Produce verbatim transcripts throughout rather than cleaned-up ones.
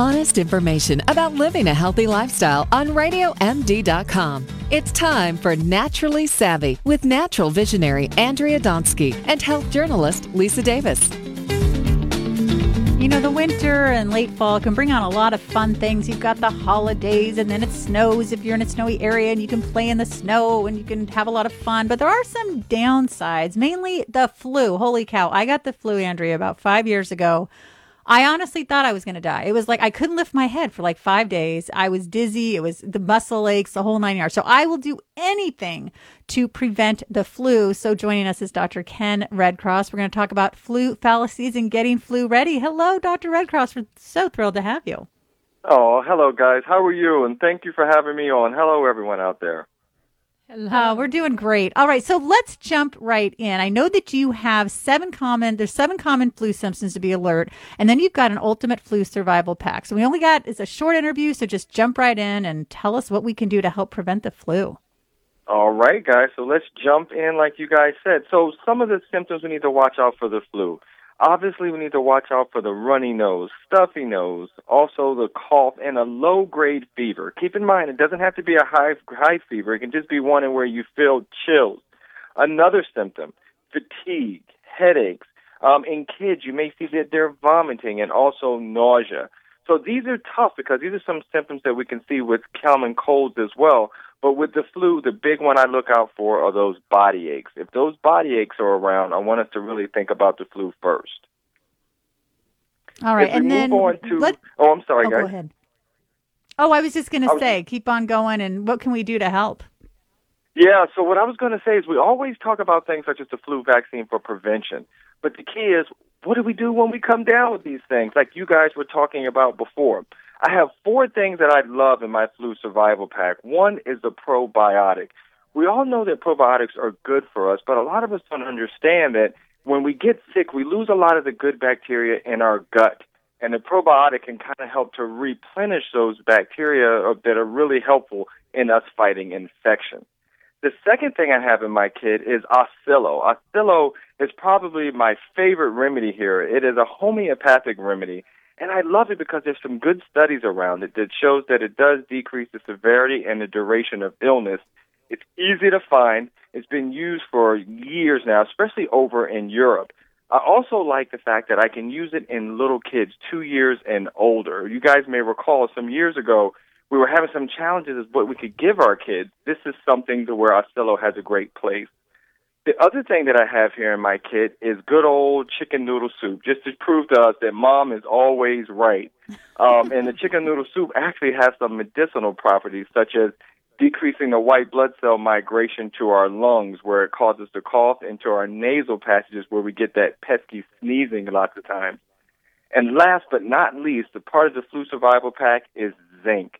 honest information about living a healthy lifestyle on radio M D dot com. It's time for Naturally Savvy with natural visionary Andrea Donsky and health journalist Lisa Davis. You know, the winter and late fall can bring on a lot of fun things. You've got the holidays, and then it snows if you're in a snowy area, and you can play in the snow and you can have a lot of fun. But there are some downsides, mainly the flu. Holy cow. I got the flu, Andrea, about five years ago. I honestly thought I was going to die. It was like I couldn't lift my head for like five days. I was dizzy. It was the muscle aches, the whole nine yards. So I will do anything to prevent the flu. So joining us is Doctor Ken Redcross. We're going to talk about flu fallacies and getting flu ready. Hello, Doctor Redcross. We're so thrilled to have you. Oh, hello, guys. How are you? And thank you for having me on. Hello, everyone out there. Uh, we're doing great. All right. So let's jump right in. I know that you have seven common, there's seven common flu symptoms to be alert. And then you've got an ultimate flu survival pack. So we only got, it's a short interview. So just jump right in and tell us what we can do to help prevent the flu. All right, guys. So let's jump in like you guys said. So some of the symptoms we need to watch out for the flu. Obviously, we need to watch out for the runny nose, stuffy nose, also the cough, and a low-grade fever. Keep in mind, it doesn't have to be a high high fever. It can just be one in where you feel chills. Another symptom, fatigue, headaches. Um, in kids, you may see that they're vomiting and also nausea. So these are tough because these are some symptoms that we can see with common colds as well. But with the flu, the big one I look out for are those body aches. If those body aches are around, I want us to really think about the flu first. All right, and then to, let, oh, I'm sorry, oh, guys. Go ahead. Oh, I was just going to say, was, keep on going, and what can we do to help? Yeah, so what I was going to say is we always talk about things such as the flu vaccine for prevention, but the key is, what do we do when we come down with these things, like you guys were talking about before? I have four things that I love in my flu survival pack. One is the probiotic. We all know that probiotics are good for us, but a lot of us don't understand that when we get sick, we lose a lot of the good bacteria in our gut. And the probiotic can kind of help to replenish those bacteria that are really helpful in us fighting infection. The second thing I have in my kit is Oscillo. Oscillo is probably my favorite remedy here. It is a homeopathic remedy, and I love it because there's some good studies around it that shows that it does decrease the severity and the duration of illness. It's easy to find. It's been used for years now, especially over in Europe. I also like the fact that I can use it in little kids, two years and older. You guys may recall some years ago, we were having some challenges as what we could give our kids. This is something to where Oscillo has a great place. The other thing that I have here in my kit is good old chicken noodle soup, just to prove to us that mom is always right. Um, and the chicken noodle soup actually has some medicinal properties, such as decreasing the white blood cell migration to our lungs, where it causes the cough, and to our nasal passages, where we get that pesky sneezing lots of times. And last but not least, the part of the flu survival pack is zinc.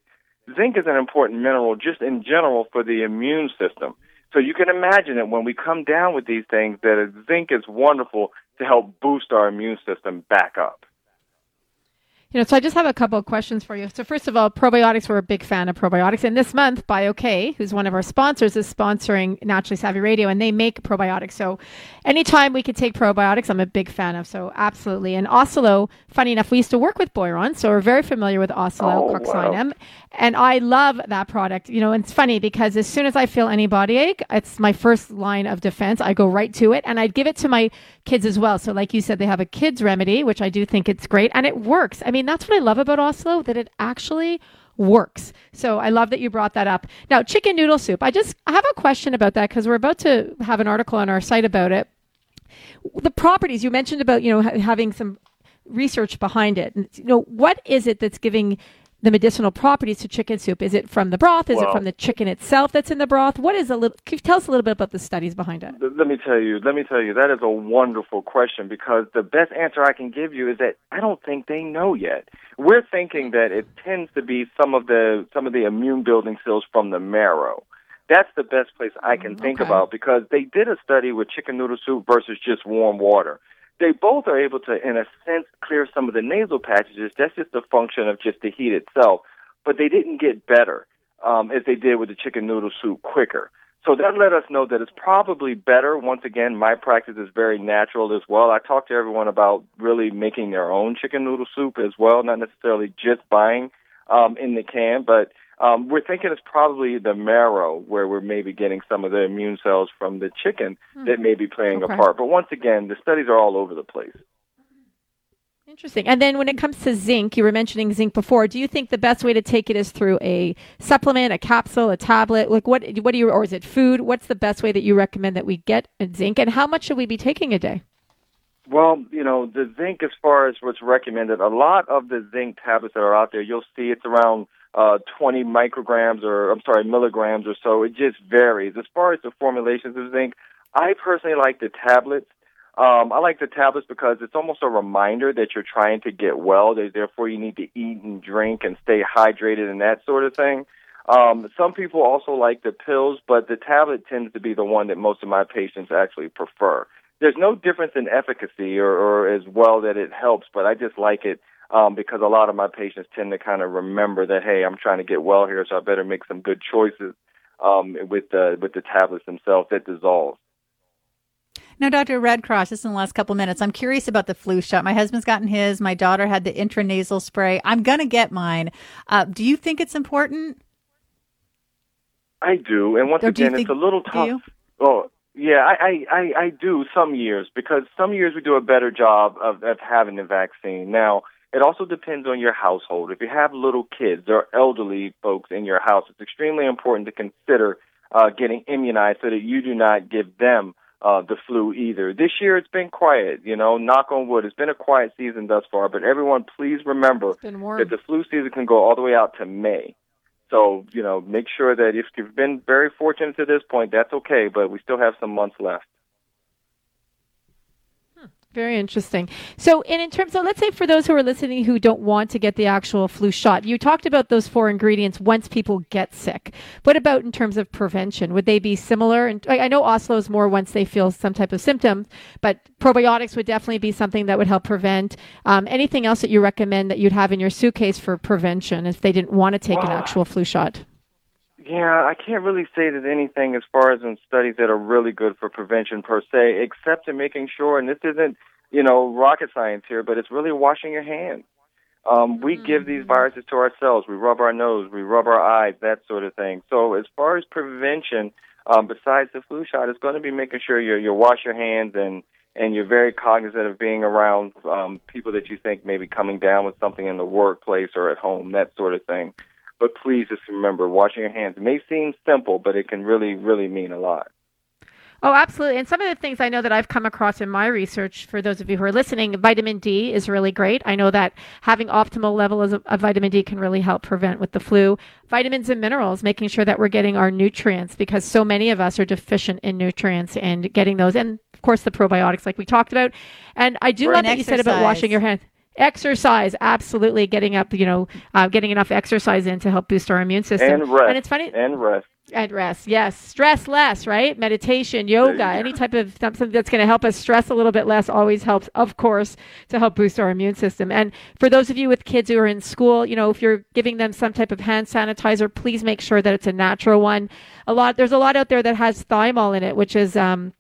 Zinc is an important mineral just in general for the immune system. So you can imagine that when we come down with these things, that zinc is wonderful to help boost our immune system back up. You know, so I just have a couple of questions for you. So first of all, probiotics, we're a big fan of probiotics. And this month, BioK, who's one of our sponsors, is sponsoring Naturally Savvy Radio, and they make probiotics. So anytime we could take probiotics, I'm a big fan of. So absolutely. And Oscillo, funny enough, we used to work with Boiron, so we're very familiar with Oscillococcinum. Oh, wow. And I love that product. You know, it's funny because as soon as I feel any body ache, it's my first line of defense. I go right to it, and I give it to my kids as well. So like you said, they have a kids remedy, which I do think it's great, and it works. I mean, I mean, that's what I love about Oslo, that it actually works. So I love that you brought that up. Now, chicken noodle soup. I just I have a question about that because we're about to have an article on our site about it. The properties you mentioned about, you know, ha- having some research behind it. And, you know, what is it that's giving the medicinal properties to chicken soup? Is it from the broth? Is well, it from the chicken itself that's in the broth? What is a little? Can you tell us a little bit about the studies behind it? Let me tell you. Let me tell you. That is a wonderful question because the best answer I can give you is that I don't think they know yet. We're thinking that it tends to be some of the some of the immune building cells from the marrow. That's the best place I can mm, think okay. about because they did a study with chicken noodle soup versus just warm water. They both are able to, in a sense, clear some of the nasal passages. That's just a function of just the heat itself. But they didn't get better um, as they did with the chicken noodle soup quicker. So that let us know that it's probably better. Once again, my practice is very natural as well. I talk to everyone about really making their own chicken noodle soup as well, not necessarily just buying um, in the can, but um, we're thinking it's probably the marrow where we're maybe getting some of the immune cells from the chicken mm-hmm. that may be playing okay. a part. But once again, the studies are all over the place. Interesting. And then when it comes to zinc, you were mentioning zinc before. Do you think the best way to take it is through a supplement, a capsule, a tablet? Like what what do you, or is it food? What's the best way that you recommend that we get zinc, and how much should we be taking a day? Well, you know, the zinc as far as what's recommended, a lot of the zinc tablets that are out there, you'll see it's around uh, twenty micrograms or, I'm sorry, milligrams or so. It just varies. As far as the formulations of zinc, I personally like the tablets. Um, I like the tablets because it's almost a reminder that you're trying to get well. Therefore, you need to eat and drink and stay hydrated and that sort of thing. Um, some people also like the pills, but the tablet tends to be the one that most of my patients actually prefer. There's no difference in efficacy or, or as well that it helps, but I just like it um, because a lot of my patients tend to kind of remember that, hey, I'm trying to get well here, so I better make some good choices um, with the, with the tablets themselves that dissolve. Now, Doctor Redcross, just in the last couple minutes, I'm curious about the flu shot. My husband's gotten his. My daughter had the intranasal spray. I'm going to get mine. Uh, do you think it's important? I do. And once again, think, it's a little tough. Oh, yeah, I, I, I do some years because some years we do a better job of, of having the vaccine. Now, it also depends on your household. If you have little kids or elderly folks in your house, it's extremely important to consider uh, getting immunized so that you do not give them Uh, the flu either. This year it's been quiet, you know, knock on wood. It's been a quiet season thus far, but everyone please remember that the flu season can go all the way out to May. So, you know, make sure that if you've been very fortunate to this point, that's okay, but we still have some months left. Very interesting. So, and in terms of, let's say for those who are listening who don't want to get the actual flu shot, you talked about those four ingredients once people get sick. What about in terms of prevention? Would they be similar? And I know Oslo is more once they feel some type of symptom, but probiotics would definitely be something that would help prevent. Um, anything else that you recommend that you'd have in your suitcase for prevention if they didn't want to take wow. an actual flu shot? Yeah, I can't really say that anything as far as in studies that are really good for prevention per se, except in making sure, and this isn't, you know, rocket science here, but it's really washing your hands. Um, we mm-hmm. give these viruses to ourselves. We rub our nose. We rub our eyes, that sort of thing. So as far as prevention, um, besides the flu shot, it's going to be making sure you you wash your hands and, and you're very cognizant of being around um, people that you think may be coming down with something in the workplace or at home, that sort of thing. But please just remember, washing your hands may seem simple, but it can really, really mean a lot. Oh, absolutely. And some of the things I know that I've come across in my research, for those of you who are listening, vitamin D is really great. I know that having optimal levels of, of vitamin D can really help prevent with the flu. Vitamins and minerals, making sure that we're getting our nutrients because so many of us are deficient in nutrients and getting those. And, of course, the probiotics like we talked about. And I do love that you said about washing your hands. Exercise, absolutely, getting up, you know, uh, getting enough exercise in to help boost our immune system. And rest. And it's funny. And rest. And rest, yes. Stress less, right? Meditation, yoga, any type of something that's going to help us stress a little bit less always helps, of course, to help boost our immune system. And for those of you with kids who are in school, you know, if you're giving them some type of hand sanitizer, please make sure that it's a natural one. A lot, there's a lot out there that has thymol in it, which is um,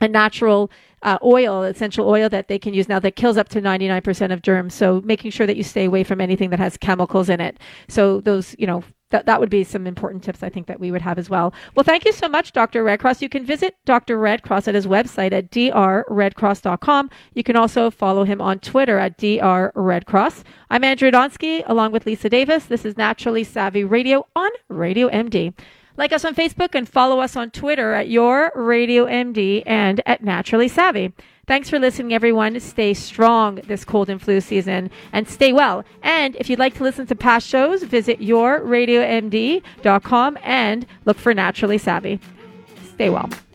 a natural Uh, oil, essential oil that they can use now that kills up to ninety-nine percent of germs. So making sure that you stay away from anything that has chemicals in it. So those, you know, th- that would be some important tips I think that we would have as well. Well, thank you so much, Doctor Redcross. You can visit Doctor Redcross at his website at d r redcross dot com. You can also follow him on Twitter at d r redcross. I'm Andrea Donsky, along with Lisa Davis. This is Naturally Savvy Radio on Radio M D. Like us on Facebook and follow us on Twitter at Your Radio M D and at Naturally Savvy. Thanks for listening, everyone. Stay strong this cold and flu season and stay well. And if you'd like to listen to past shows, visit your radio m d dot com and look for Naturally Savvy. Stay well.